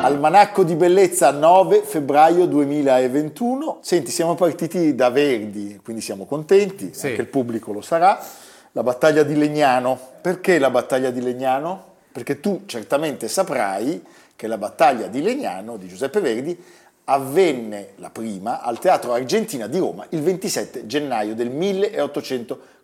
Almanacco di Bellezza, 9 febbraio 2021. Senti, siamo partiti da Verdi, quindi siamo contenti, sì. Anche il pubblico lo sarà. La battaglia di Legnano. Perché la battaglia di Legnano? Perché tu certamente saprai che la battaglia di Legnano di Giuseppe Verdi avvenne, la prima, al Teatro Argentina di Roma il 27 gennaio del 1849.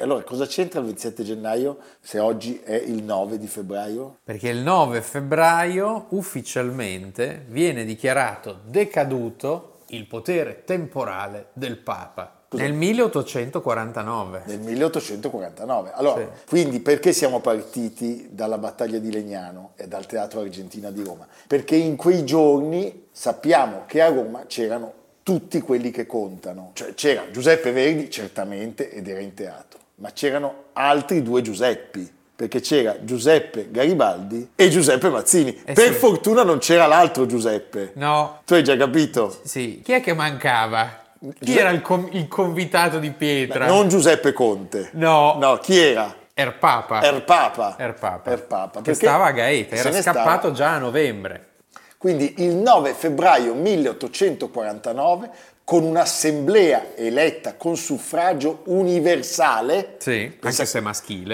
Allora, cosa c'entra il 27 gennaio se oggi è il 9 di febbraio? Perché il 9 febbraio ufficialmente viene dichiarato decaduto il potere temporale del Papa. Così. Nel 1849. Nel 1849. Allora, sì. Quindi perché siamo partiti dalla battaglia di Legnano e dal Teatro Argentina di Roma? Perché in quei giorni sappiamo che a Roma c'erano tutti quelli che contano. Cioè c'era Giuseppe Verdi, certamente, ed era in teatro, ma c'erano altri due Giuseppi. Perché c'era Giuseppe Garibaldi e Giuseppe Mazzini. Per sì. Fortuna non c'era l'altro Giuseppe. No. Tu hai già capito? Sì. Chi è che mancava? Chi era il convitato di pietra? Non Giuseppe Conte. No. No, chi era? Er Papa. Che stava a Gaeta, era scappato già a novembre. Quindi il 9 febbraio 1849, con un'assemblea eletta con suffragio universale, sì, pensa, anche se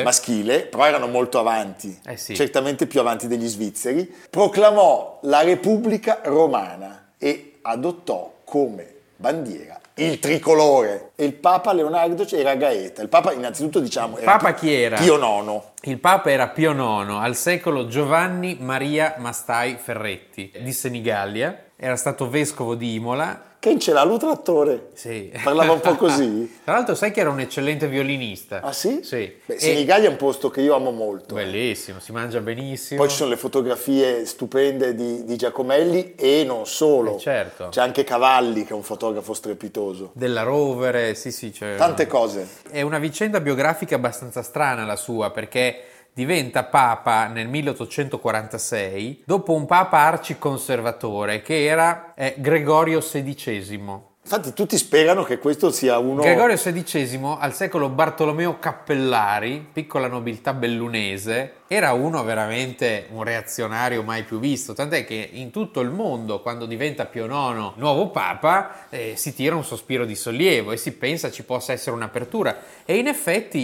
maschile, però erano molto avanti, sì. Certamente più avanti degli svizzeri, proclamò la Repubblica Romana e adottò come bandiera il tricolore. E il Papa Leonardo c'era a Gaeta. Il Papa, innanzitutto, diciamo, il Papa chi era? Pio IX. Il Papa era Pio IX, al secolo Giovanni Maria Mastai Ferretti di Senigallia, era stato vescovo di Imola. Che ce l'ha lui trattore? Sì. Parlava un po' così. Tra l'altro sai che era un eccellente violinista. Ah sì? Sì. Beh, Senigallia è un posto che io amo molto. Bellissimo, si mangia benissimo. Poi ci sono le fotografie stupende di Giacomelli e non solo. Certo. C'è anche Cavalli, che è un fotografo strepitoso. Della Rovere, sì. Cioè, tante cose. È una vicenda biografica abbastanza strana la sua, perché diventa papa nel 1846 dopo un papa arciconservatore che era Gregorio XVI. Infatti tutti sperano che questo sia uno... Gregorio XVI, al secolo Bartolomeo Cappellani, piccola nobiltà bellunese, era uno veramente un reazionario mai più visto, tant'è che in tutto il mondo quando diventa Pio IX nuovo papa si tira un sospiro di sollievo e si pensa ci possa essere un'apertura, e in effetti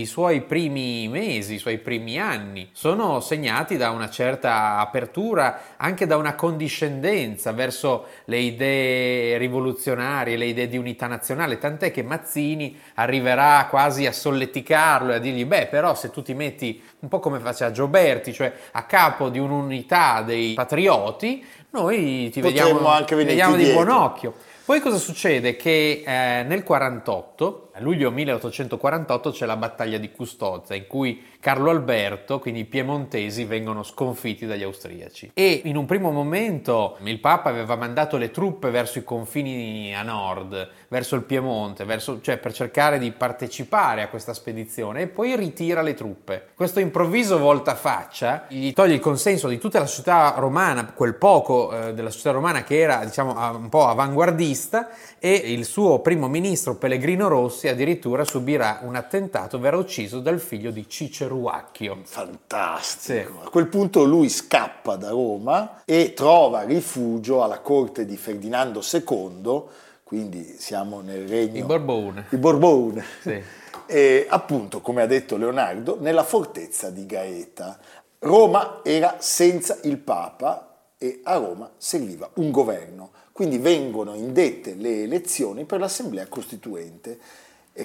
i suoi primi mesi, i suoi primi anni sono segnati da una certa apertura, anche da una condiscendenza verso le idee rivoluzionarie, le idee di unità nazionale, tant'è che Mazzini arriverà quasi a solleticarlo e a dirgli però se tu ti metti un po' come faceva Gioberti, cioè a capo di un'unità dei patrioti, noi ti vediamo di buon occhio. Poi cosa succede? Che nel 48, a luglio 1848, c'è la battaglia di Custozza, in cui Carlo Alberto, quindi i piemontesi, vengono sconfitti dagli austriaci. E in un primo momento il Papa aveva mandato le truppe verso i confini a nord, verso il Piemonte, cioè per cercare di partecipare a questa spedizione, e poi ritira le truppe. Questo improvviso voltafaccia gli toglie il consenso di tutta la società romana, quel poco della società romana che era, diciamo, un po' avanguardista, e il suo primo ministro Pellegrino Rossi addirittura subirà un attentato, verrà ucciso dal figlio di Ciceruacchio. Fantastico. Sì. A quel punto lui scappa da Roma e trova rifugio alla corte di Ferdinando II, quindi siamo nel regno... I Borbone. Sì. E appunto, come ha detto Leonardo, nella fortezza di Gaeta. Roma era senza il Papa e a Roma serviva un governo, quindi vengono indette le elezioni per l'Assemblea Costituente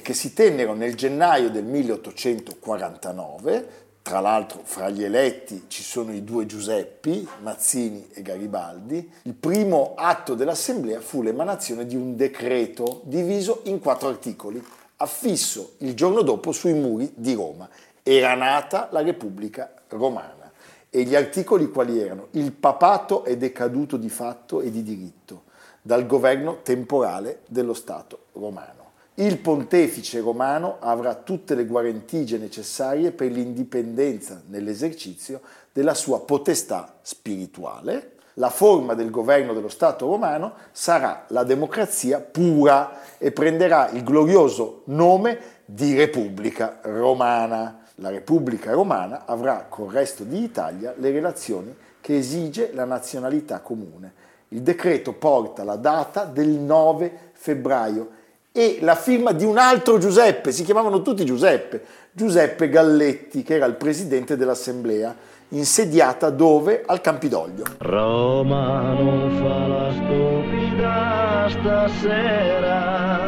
che si tennero nel gennaio del 1849. Tra l'altro fra gli eletti ci sono i due Giuseppi, Mazzini e Garibaldi. Il primo atto dell'assemblea fu l'emanazione di un decreto diviso in 4 articoli, affisso il giorno dopo sui muri di Roma. Era nata la Repubblica Romana e gli articoli quali erano: il papato è decaduto di fatto e di diritto dal governo temporale dello Stato romano. Il pontefice romano avrà tutte le guarentigie necessarie per l'indipendenza nell'esercizio della sua potestà spirituale. La forma del governo dello Stato romano sarà la democrazia pura e prenderà il glorioso nome di Repubblica Romana. La Repubblica Romana avrà col resto d'Italia le relazioni che esige la nazionalità comune. Il decreto porta la data del 9 febbraio e la firma di un altro Giuseppe, si chiamavano tutti Giuseppe, Giuseppe Galletti, che era il presidente dell'assemblea, insediata dove? Al Campidoglio. Roma non fa la stupida stasera,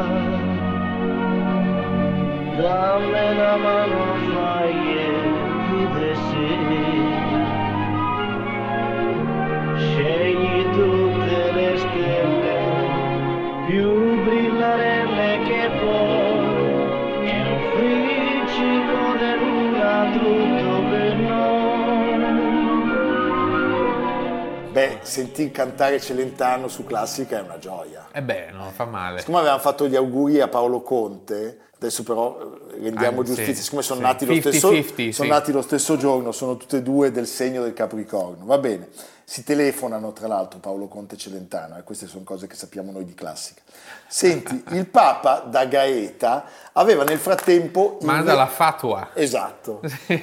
dammi la mano fai e scegli tutte le stelle più brillare che poi è un friggico del nulla tutto per noi. Beh, sentir cantare Celentano su Classica è una gioia. E beh, non fa male. Siccome avevamo fatto gli auguri a Paolo Conte, adesso però rendiamo giustizia, sì, siccome sono, sì, nati, 50, lo stesso, 50, sono, sì, nati lo stesso giorno, sono tutte e due del segno del Capricorno, va bene. Si telefonano, tra l'altro, Paolo Conte e Celentano, e queste sono cose che sappiamo noi di Classica. Senti, il Papa da Gaeta aveva nel frattempo... Manda la fatua. Esatto. Sì.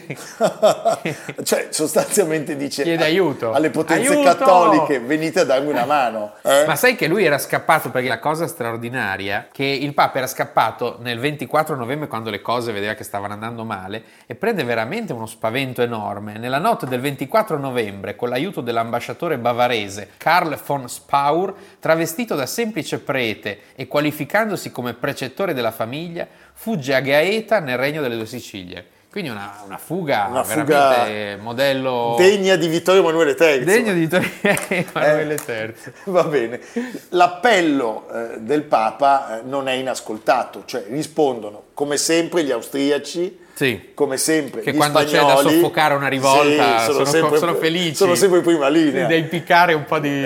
Cioè, sostanzialmente dice... Chiede aiuto. Alle potenze aiuto! Cattoliche, venite a darmi una mano. Ma sai che lui era scappato, perché la cosa straordinaria, che il Papa era scappato nel 24 novembre, quando le cose vedeva che stavano andando male, e prende veramente uno spavento enorme. Nella notte del 24 novembre, con l'aiuto della ambasciatore bavarese Karl von Spaur, travestito da semplice prete e qualificandosi come precettore della famiglia, fugge a Gaeta nel regno delle due Sicilie. Quindi una fuga veramente modello... Degna di Vittorio Emanuele III. Degna di Vittorio Emanuele III. Va bene. L'appello del Papa non è inascoltato, cioè rispondono come sempre gli austriaci. Sì. Come sempre, che gli quando spagnoli, c'è da soffocare una rivolta, sì, sono felici, sono sempre in prima linea, da impiccare un po' di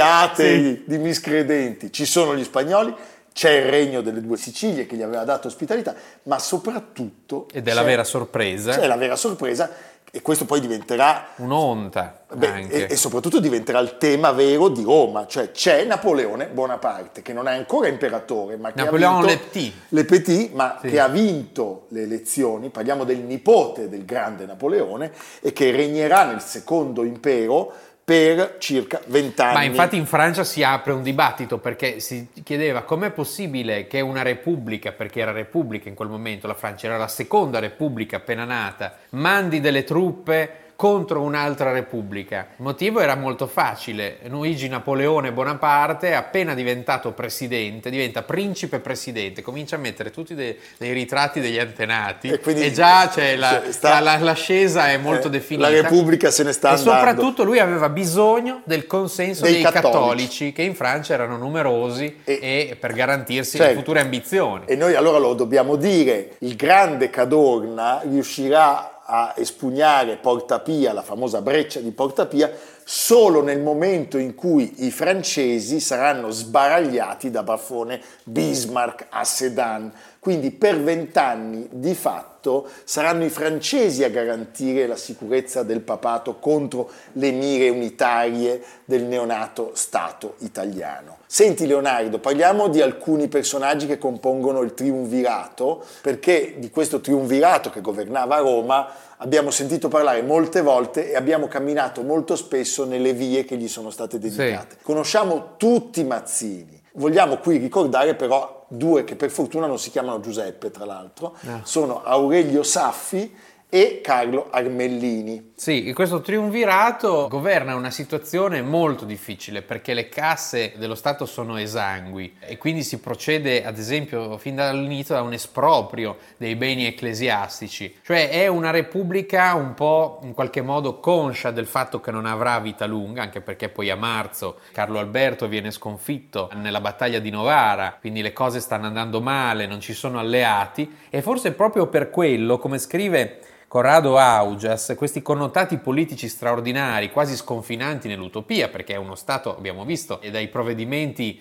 atei, sì, di miscredenti. Ci sono gli spagnoli, c'è il regno delle due Sicilie che gli aveva dato ospitalità, ma soprattutto è la vera sorpresa, e questo poi diventerà un'onta anche. E soprattutto diventerà il tema vero di Roma, cioè c'è Napoleone Bonaparte, che non è ancora imperatore, ma che Napoleon Le Petit, ma sì, che ha vinto le elezioni. Parliamo del nipote del grande Napoleone, e che regnerà nel secondo impero per circa 20 anni. Ma infatti in Francia si apre un dibattito, perché si chiedeva com'è possibile che una repubblica, perché era repubblica in quel momento, la Francia era la seconda repubblica appena nata, mandi delle truppe contro un'altra repubblica. Il motivo era molto facile: Luigi Napoleone Bonaparte, appena diventato presidente, diventa principe presidente, comincia a mettere tutti dei ritratti degli antenati, e già c'è l'ascesa è molto definita, la repubblica se ne sta andando. E soprattutto lui aveva bisogno del consenso dei cattolici, che in Francia erano numerosi, e per garantirsi, certo, le future ambizioni. E noi allora lo dobbiamo dire: il grande Cadorna riuscirà a espugnare Portapia, la famosa breccia di Portapia, solo nel momento in cui i francesi saranno sbaragliati da Baffone Bismarck a Sedan. Quindi per 20 anni di fatto saranno i francesi a garantire la sicurezza del papato contro le mire unitarie del neonato Stato italiano. Senti Leonardo, parliamo di alcuni personaggi che compongono il triumvirato, perché di questo triumvirato che governava Roma abbiamo sentito parlare molte volte e abbiamo camminato molto spesso nelle vie che gli sono state dedicate. Sì. Conosciamo tutti Mazzini. Vogliamo qui ricordare però due che per fortuna non si chiamano Giuseppe, tra l'altro, no, sono Aurelio Saffi e Carlo Armellini. Sì, questo triumvirato governa una situazione molto difficile perché le casse dello Stato sono esangui e quindi si procede, ad esempio, fin dall'inizio a un esproprio dei beni ecclesiastici. Cioè è una repubblica un po' in qualche modo conscia del fatto che non avrà vita lunga, anche perché poi a marzo Carlo Alberto viene sconfitto nella battaglia di Novara, quindi le cose stanno andando male, non ci sono alleati e forse proprio per quello, come scrive Corrado Augias, questi connotati politici straordinari, quasi sconfinanti nell'utopia, perché è uno Stato, abbiamo visto, e dai provvedimenti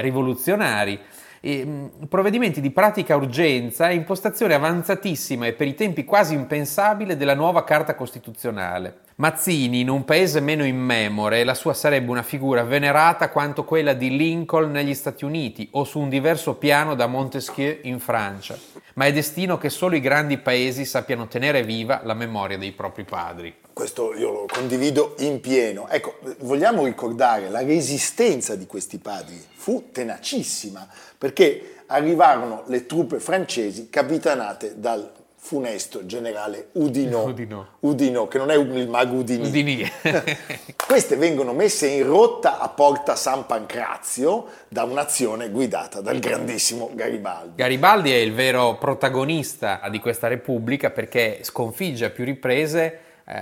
rivoluzionari, provvedimenti di pratica urgenza e impostazione avanzatissima e per i tempi quasi impensabile della nuova Carta Costituzionale. Mazzini, in un paese meno immemore, la sua sarebbe una figura venerata quanto quella di Lincoln negli Stati Uniti o su un diverso piano da Montesquieu in Francia, ma è destino che solo i grandi paesi sappiano tenere viva la memoria dei propri padri. Questo io lo condivido in pieno. Ecco, vogliamo ricordare la resistenza di questi padri, fu tenacissima, perché arrivarono le truppe francesi capitanate dal funesto generale Oudinot, che non è il mago Houdini. Queste vengono messe in rotta a Porta San Pancrazio da un'azione guidata dal grandissimo Garibaldi. Garibaldi è il vero protagonista di questa repubblica perché sconfigge a più riprese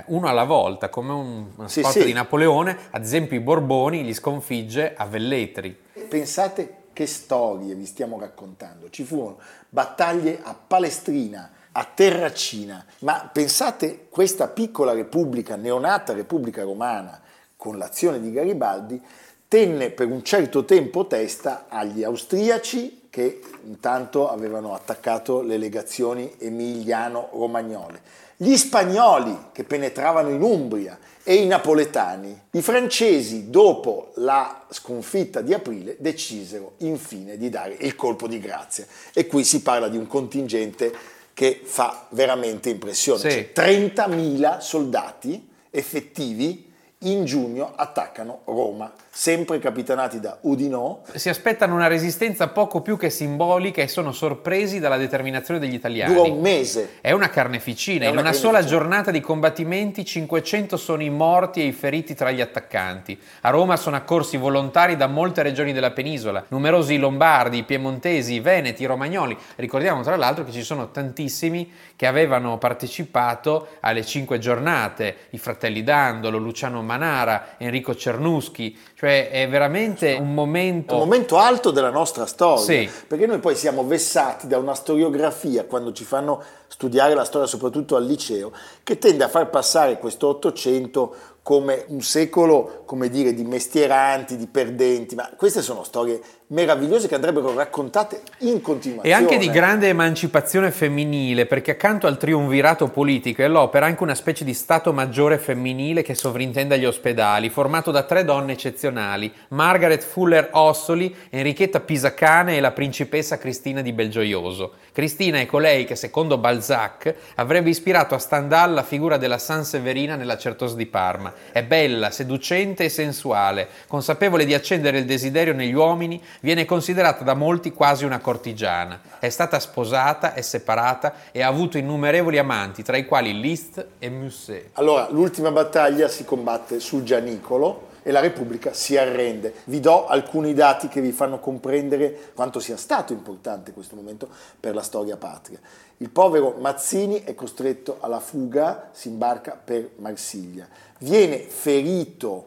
uno alla volta, come una sorta di Napoleone. Ad esempio i Borboni li sconfigge a Velletri. Pensate che storie vi stiamo raccontando. Ci furono battaglie a Palestrina, a Terracina, ma pensate questa piccola repubblica, neonata Repubblica Romana, con l'azione di Garibaldi, tenne per un certo tempo testa agli austriaci che intanto avevano attaccato le legazioni emiliano-romagnole, gli spagnoli che penetravano in Umbria e i napoletani. I francesi, dopo la sconfitta di aprile, decisero infine di dare il colpo di grazia e qui si parla di un contingente che fa veramente impressione. Sì. Cioè, 30.000 soldati effettivi in giugno attaccano Roma, sempre capitanati da Oudinot. Si aspettano una resistenza poco più che simbolica e sono sorpresi dalla determinazione degli italiani. Dura un mese. È una carneficina. È una sola giornata di combattimenti 500 sono i morti e i feriti tra gli attaccanti. A Roma sono accorsi volontari da molte regioni della penisola, numerosi lombardi, piemontesi, veneti, romagnoli. Ricordiamo tra l'altro che ci sono tantissimi che avevano partecipato alle 5 giornate, i fratelli Dandolo, Luciano Manara, Enrico Cernuschi, cioè è veramente un momento alto della nostra storia, sì. Perché noi poi siamo vessati da una storiografia, quando ci fanno studiare la storia soprattutto al liceo, che tende a far passare questo Ottocento come un secolo, come dire, di mestieranti, di perdenti, ma queste sono storie meravigliose che andrebbero raccontate in continuazione. E anche di grande emancipazione femminile, perché accanto al triumvirato politico è l'opera anche una specie di stato maggiore femminile che sovrintende agli ospedali, formato da 3 donne eccezionali, Margaret Fuller Ossoli, Enrichetta Pisacane e la principessa Cristina di Belgioioso. Cristina è colei che, secondo Balzac, avrebbe ispirato a Stendhal la figura della Sanseverina nella Certosa di Parma. È bella, seducente e sensuale, consapevole di accendere il desiderio negli uomini, viene considerata da molti quasi una cortigiana. È stata sposata, è separata e ha avuto innumerevoli amanti, tra i quali Liszt e Musset. Allora, l'ultima battaglia si combatte sul Gianicolo e la Repubblica si arrende. Vi do alcuni dati che vi fanno comprendere quanto sia stato importante questo momento per la storia patria. Il povero Mazzini è costretto alla fuga, si imbarca per Marsiglia. Viene ferito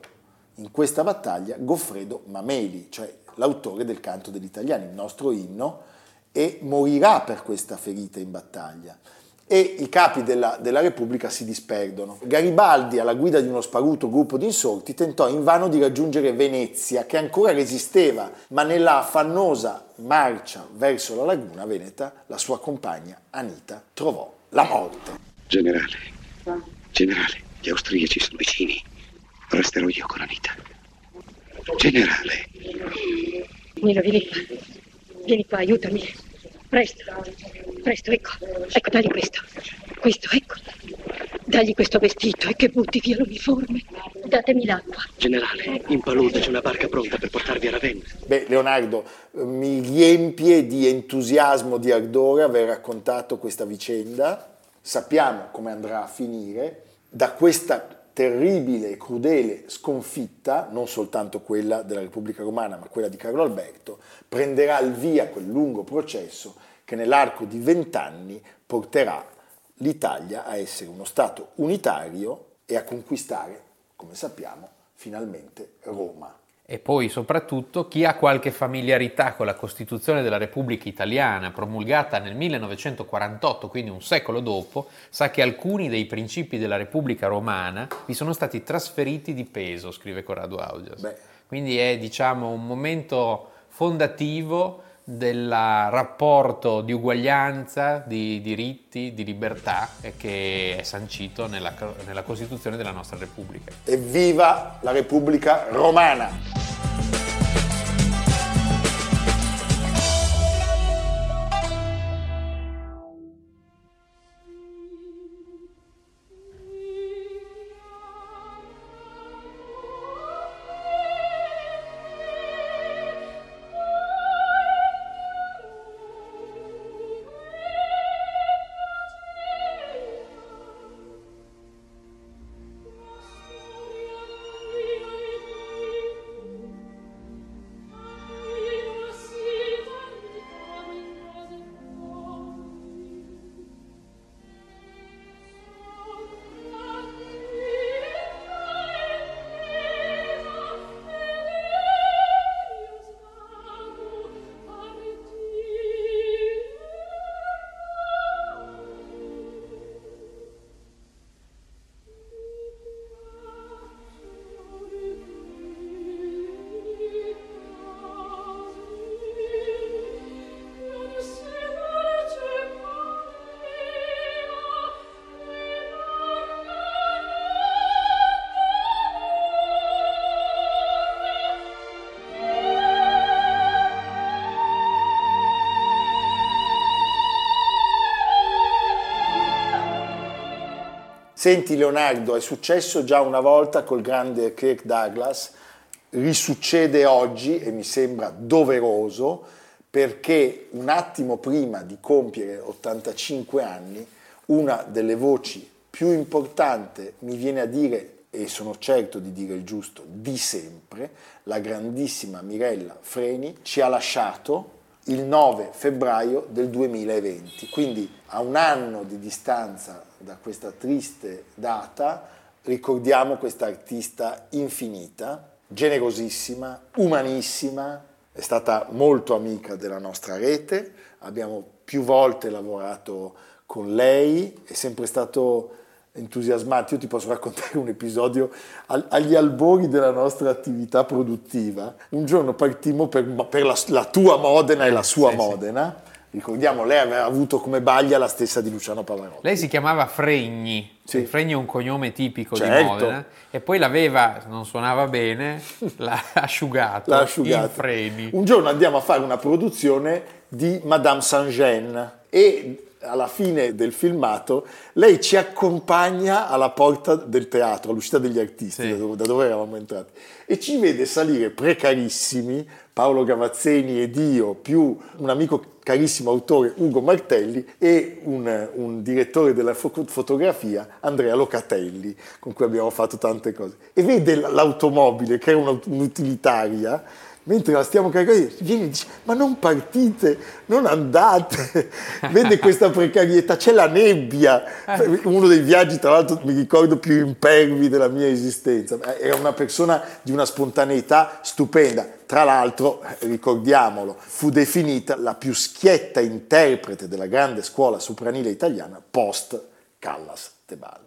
in questa battaglia Goffredo Mameli, cioè l'autore del Canto degli Italiani, il nostro inno, e morirà per questa ferita in battaglia. E i capi della Repubblica si disperdono. Garibaldi, alla guida di uno sparuto gruppo di insorti, tentò invano di raggiungere Venezia, che ancora resisteva, ma nella affannosa marcia verso la laguna veneta, la sua compagna Anita trovò la morte. Generale, gli austriaci sono vicini. Resterò io con Anita. Generale. Nino, vieni qua, aiutami. Presto, ecco, dagli questo, ecco. Dagli questo vestito e che butti via l'uniforme. Datemi l'acqua. Generale, in palude c'è una barca pronta per portarvi a Ravenna. Beh, Leonardo, mi riempie di entusiasmo, di ardore aver raccontato questa vicenda. Sappiamo come andrà a finire. Da questa terribile e crudele sconfitta, non soltanto quella della Repubblica Romana, ma quella di Carlo Alberto, prenderà il via quel lungo processo che nell'arco di 20 anni porterà l'Italia a essere uno Stato unitario e a conquistare, come sappiamo, finalmente Roma. E poi soprattutto chi ha qualche familiarità con la Costituzione della Repubblica Italiana promulgata nel 1948, quindi un secolo dopo, sa che alcuni dei principi della Repubblica Romana vi sono stati trasferiti di peso, scrive Corrado Augias. Quindi è, diciamo, un momento fondativo del rapporto di uguaglianza, di diritti, di libertà che è sancito nella Costituzione della nostra Repubblica. Evviva la Repubblica Romana! Senti Leonardo, è successo già una volta col grande Kirk Douglas, risuccede oggi e mi sembra doveroso perché un attimo prima di compiere 85 anni una delle voci più importanti, mi viene a dire, e sono certo di dire il giusto, di sempre, la grandissima Mirella Freni ci ha lasciato il 9 febbraio del 2020, quindi a un anno di distanza da questa triste data ricordiamo questa artista infinita, generosissima, umanissima, è stata molto amica della nostra rete, abbiamo più volte lavorato con lei, è sempre stato entusiasmante. Io ti posso raccontare un episodio agli albori della nostra attività produttiva. Un giorno partimmo per la tua Modena e la sua Modena. Ricordiamo, lei aveva avuto come baglia la stessa di Luciano Pavarotti. Lei si chiamava Fregni, sì. Fregni è un cognome tipico, certo, di Modena, e poi l'aveva, non suonava bene, l'ha asciugato. In Freni. Un giorno andiamo a fare una produzione di Madame Saint-Jean e alla fine del filmato lei ci accompagna alla porta del teatro, all'uscita degli artisti, sì, da dove eravamo entrati, e ci vede salire precarissimi Paolo Gavazzeni ed io, più un amico carissimo autore Ugo Martelli e un direttore della fotografia Andrea Locatelli, con cui abbiamo fatto tante cose, e vede l'automobile che era un'utilitaria. Mentre la stiamo caricando, viene e dice: ma non partite, non andate, vede questa precarietà, c'è la nebbia. Uno dei viaggi, tra l'altro, mi ricordo più impervi della mia esistenza. Era una persona di una spontaneità stupenda. Tra l'altro, ricordiamolo, fu definita la più schietta interprete della grande scuola sopranile italiana post Callas Tebaldi.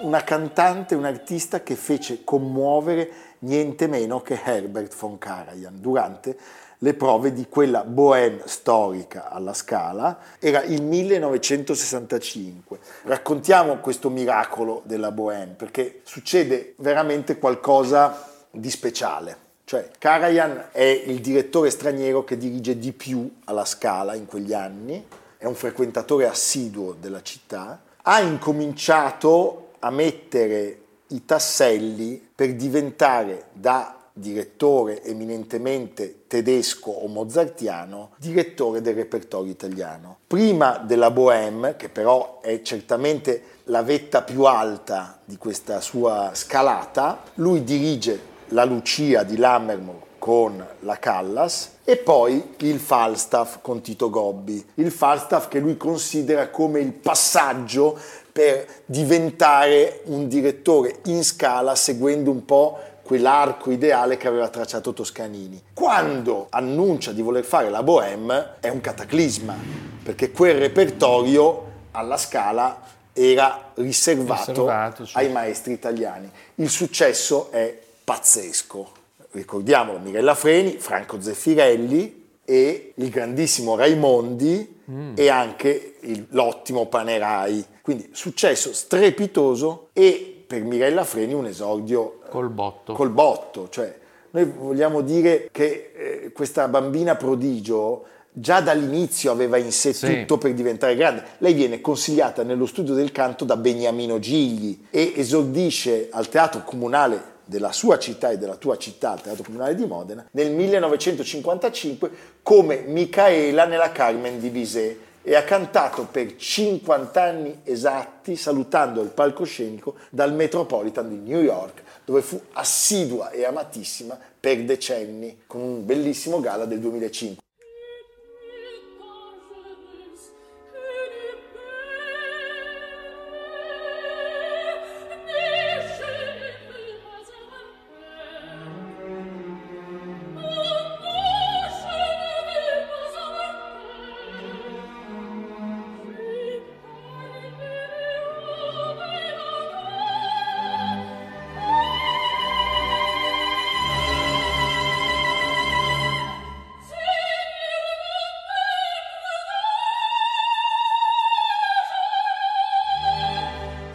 Una cantante, un artista che fece commuovere niente meno che Herbert von Karajan durante le prove di quella Bohème storica alla Scala, era il 1965. Raccontiamo questo miracolo della Bohème, perché succede veramente qualcosa di speciale. Cioè, Karajan è il direttore straniero che dirige di più alla Scala in quegli anni, è un frequentatore assiduo della città, ha incominciato a mettere i tasselli per diventare, da direttore eminentemente tedesco o mozartiano, direttore del repertorio italiano. Prima della Bohème, che però è certamente la vetta più alta di questa sua scalata, lui dirige la Lucia di Lammermoor con la Callas e poi il Falstaff con Tito Gobbi, il Falstaff che lui considera come il passaggio per diventare un direttore in Scala, seguendo un po' quell'arco ideale che aveva tracciato Toscanini. Quando annuncia di voler fare la Bohème è un cataclisma, perché quel repertorio alla Scala era riservato sì, ai maestri italiani. Il successo è pazzesco. Ricordiamolo, Mirella Freni, Franco Zeffirelli e il grandissimo Raimondi e anche l'ottimo Panerai. Quindi successo strepitoso e per Mirella Freni un esordio col botto, cioè noi vogliamo dire che questa bambina prodigio già dall'inizio aveva in sé tutto per diventare grande. Lei viene consigliata nello studio del canto da Beniamino Gigli e esordisce al Teatro Comunale della sua città e della tua città, al Teatro Comunale di Modena, nel 1955 come Micaela nella Carmen di Bizet. E ha cantato per 50 anni esatti, salutando il palcoscenico dal Metropolitan di New York, dove fu assidua e amatissima per decenni, con un bellissimo gala del 2005.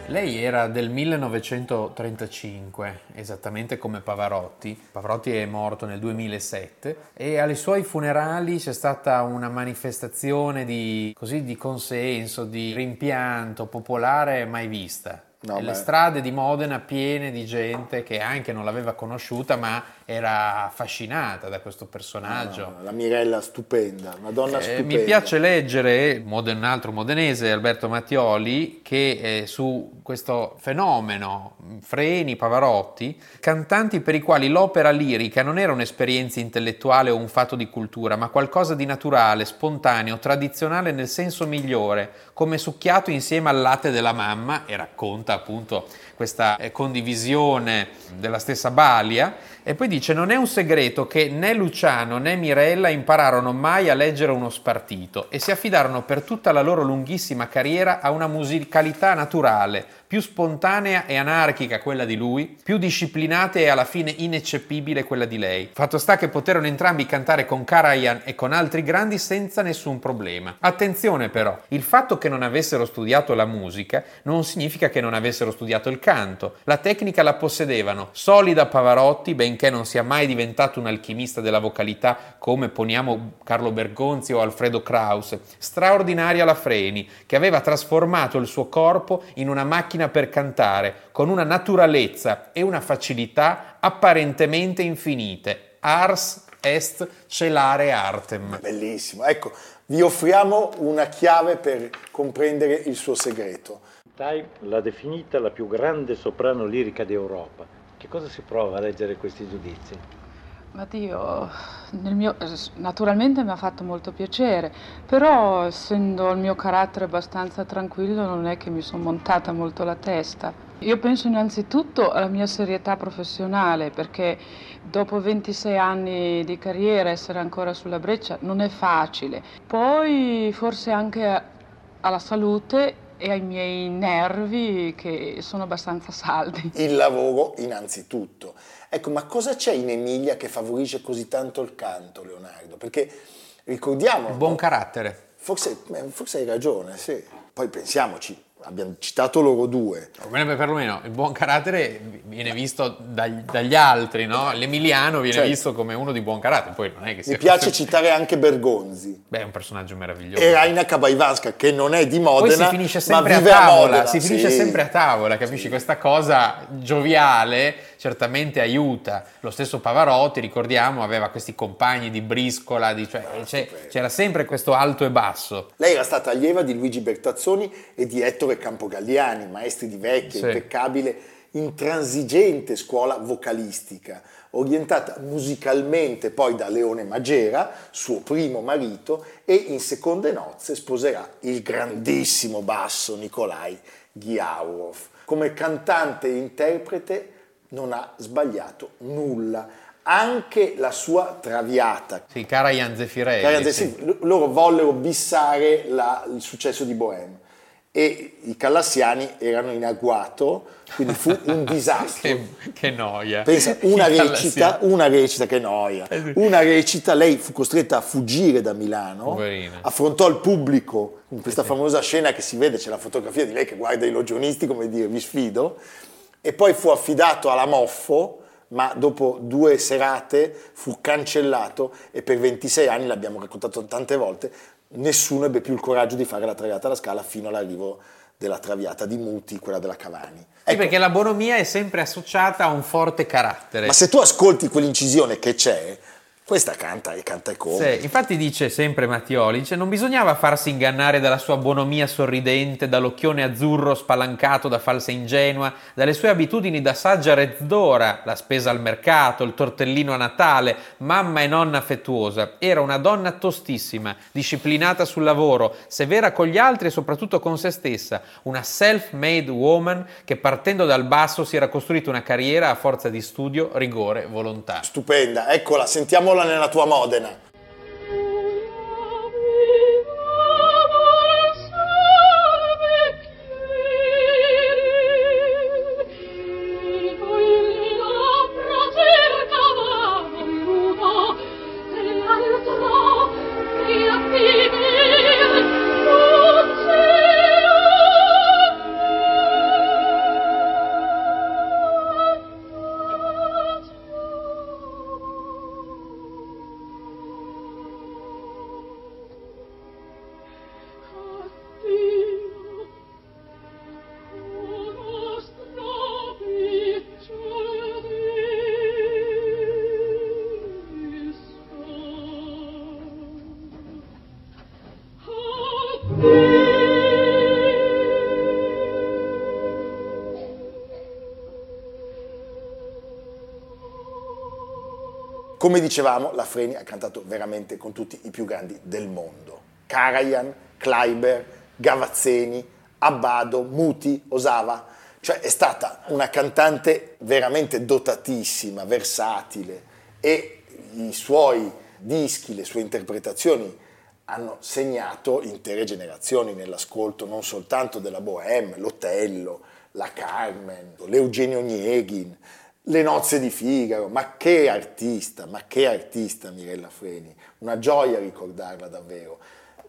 Lei era del 1935, esattamente come Pavarotti. Pavarotti è morto nel 2007 e ai suoi funerali c'è stata una manifestazione di consenso, di rimpianto popolare mai vista. Le strade di Modena piene di gente che anche non l'aveva conosciuta ma era affascinata da questo personaggio. La Mirella stupenda, una donna stupenda. Mi piace leggere un altro modenese, Alberto Mattioli, che su questo fenomeno Freni, Pavarotti, cantanti per i quali l'opera lirica non era un'esperienza intellettuale o un fatto di cultura, ma qualcosa di naturale, spontaneo, tradizionale nel senso migliore, come succhiato insieme al latte della mamma, e racconta appunto questa condivisione della stessa balia. E poi dice: non è un segreto che né Luciano né Mirella impararono mai a leggere uno spartito e si affidarono per tutta la loro lunghissima carriera a una musicalità naturale, più spontanea e anarchica quella di lui, più disciplinata e alla fine ineccepibile quella di lei. Fatto sta che poterono entrambi cantare con Karajan e con altri grandi senza nessun problema. Attenzione però, il fatto che non avessero studiato la musica non significa che non avessero studiato il canto. La tecnica la possedevano, solida Pavarotti, benché non sia mai diventato un alchimista della vocalità come poniamo Carlo Bergonzi o Alfredo Kraus, straordinaria la Freni, che aveva trasformato il suo corpo in una macchina per cantare, con una naturalezza e una facilità apparentemente infinite. Ars est celare artem. Bellissimo, ecco, vi offriamo una chiave per comprendere il suo segreto. Time l'ha definita la più grande soprano lirica d'Europa. Che cosa si prova a leggere questi giudizi? Ma Dio, naturalmente mi ha fatto molto piacere, però essendo il mio carattere abbastanza tranquillo non è che mi sono montata molto la testa. Io penso innanzitutto alla mia serietà professionale, perché dopo 26 anni di carriera essere ancora sulla breccia non è facile. Poi forse anche alla salute e ai miei nervi che sono abbastanza saldi. Il lavoro innanzitutto. Ecco, ma cosa c'è in Emilia che favorisce così tanto il canto, Leonardo? Perché ricordiamo... Il buon carattere. Forse hai ragione, sì. Poi pensiamoci, abbiamo citato loro due. Perlomeno il buon carattere viene visto dagli altri, no? L'emiliano viene visto come uno di buon carattere. Poi non è che sia... Mi piace citare anche Bergonzi. Beh, è un personaggio meraviglioso. E Raina Cabaivanska, che non è di Modena, poi si finisce sempre ma vive a tavola. A Modena. Si finisce sempre a tavola, capisci? Sì. Questa cosa gioviale certamente aiuta. Lo stesso Pavarotti, ricordiamo, aveva questi compagni di briscola, c'era sempre questo alto e basso. Lei era stata allieva di Luigi Bertazzoni e di Ettore Campogalliani, maestri di vecchia, impeccabile, intransigente scuola vocalistica, orientata musicalmente poi da Leone Magera, suo primo marito, e in seconde nozze sposerà il grandissimo basso Nikolai Ghiaurov. Come cantante e interprete non ha sbagliato nulla. Anche la sua Traviata. Sì, Karajan Zeffirelli. Loro vollero bissare il successo di Bohème e i callassiani erano in agguato, quindi fu un disastro. che noia. Pensa, una recita che noia. Una recita, lei fu costretta a fuggire da Milano, poverina. Affrontò il pubblico in questa famosa scena che si vede, c'è la fotografia di lei che guarda i logionisti come dire vi sfido, e poi fu affidato alla Moffo, ma dopo due serate fu cancellato e per 26 anni, l'abbiamo raccontato tante volte, nessuno ebbe più il coraggio di fare la Traviata alla Scala fino all'arrivo della Traviata di Muti, quella della Cavani. Ecco. Sì, perché la bonomia è sempre associata a un forte carattere. Ma se tu ascolti quell'incisione che c'è, questa canta e come. Sì, infatti dice sempre Mattioli, non bisognava farsi ingannare dalla sua bonomia sorridente, dall'occhione azzurro spalancato da falsa ingenua, dalle sue abitudini da saggia rezdora, la spesa al mercato, il tortellino a Natale, mamma e nonna affettuosa. Era una donna tostissima, disciplinata sul lavoro, severa con gli altri e soprattutto con se stessa, una self-made woman che partendo dal basso si era costruita una carriera a forza di studio, rigore, volontà. Stupenda, eccola, sentiamo nella tua Modena. Come dicevamo, la Freni ha cantato veramente con tutti i più grandi del mondo. Karajan, Kleiber, Gavazzeni, Abbado, Muti, Osava. Cioè è stata una cantante veramente dotatissima, versatile, e i suoi dischi, le sue interpretazioni hanno segnato intere generazioni nell'ascolto non soltanto della Bohème, l'Otello, la Carmen, l'Eugenio Onegin, Le nozze di Figaro, ma che artista Mirella Freni, una gioia ricordarla davvero.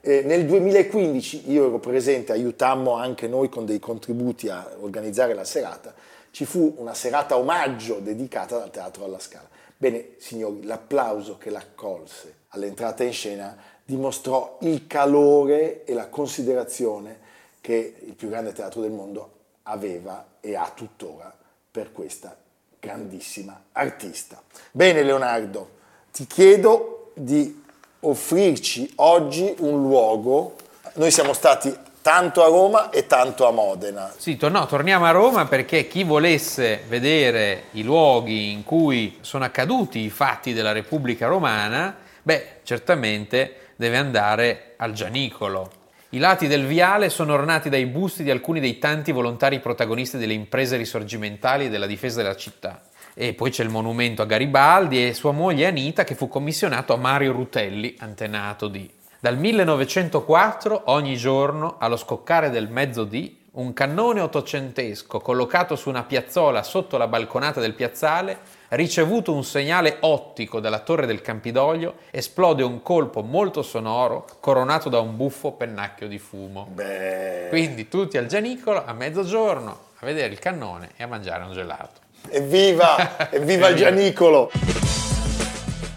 Nel 2015 io ero presente, aiutammo anche noi con dei contributi a organizzare la serata, ci fu una serata omaggio dedicata al Teatro alla Scala. Bene, signori, l'applauso che l'accolse all'entrata in scena dimostrò il calore e la considerazione che il più grande teatro del mondo aveva e ha tuttora per questa grandissima artista. Bene Leonardo, ti chiedo di offrirci oggi un luogo. Noi siamo stati tanto a Roma e tanto a Modena. Sì, torniamo a Roma, perché chi volesse vedere i luoghi in cui sono accaduti i fatti della Repubblica Romana, certamente deve andare al Gianicolo. I lati del viale sono ornati dai busti di alcuni dei tanti volontari protagonisti delle imprese risorgimentali e della difesa della città. E poi c'è il monumento a Garibaldi e sua moglie Anita, che fu commissionato a Mario Rutelli, antenato di. Dal 1904, ogni giorno, allo scoccare del mezzodì, un cannone ottocentesco collocato su una piazzola sotto la balconata del piazzale, ricevuto un segnale ottico dalla torre del Campidoglio, esplode un colpo molto sonoro coronato da un buffo pennacchio di fumo. Beh. Quindi tutti al Gianicolo a mezzogiorno a vedere il cannone e a mangiare un gelato. Evviva! Evviva il Gianicolo!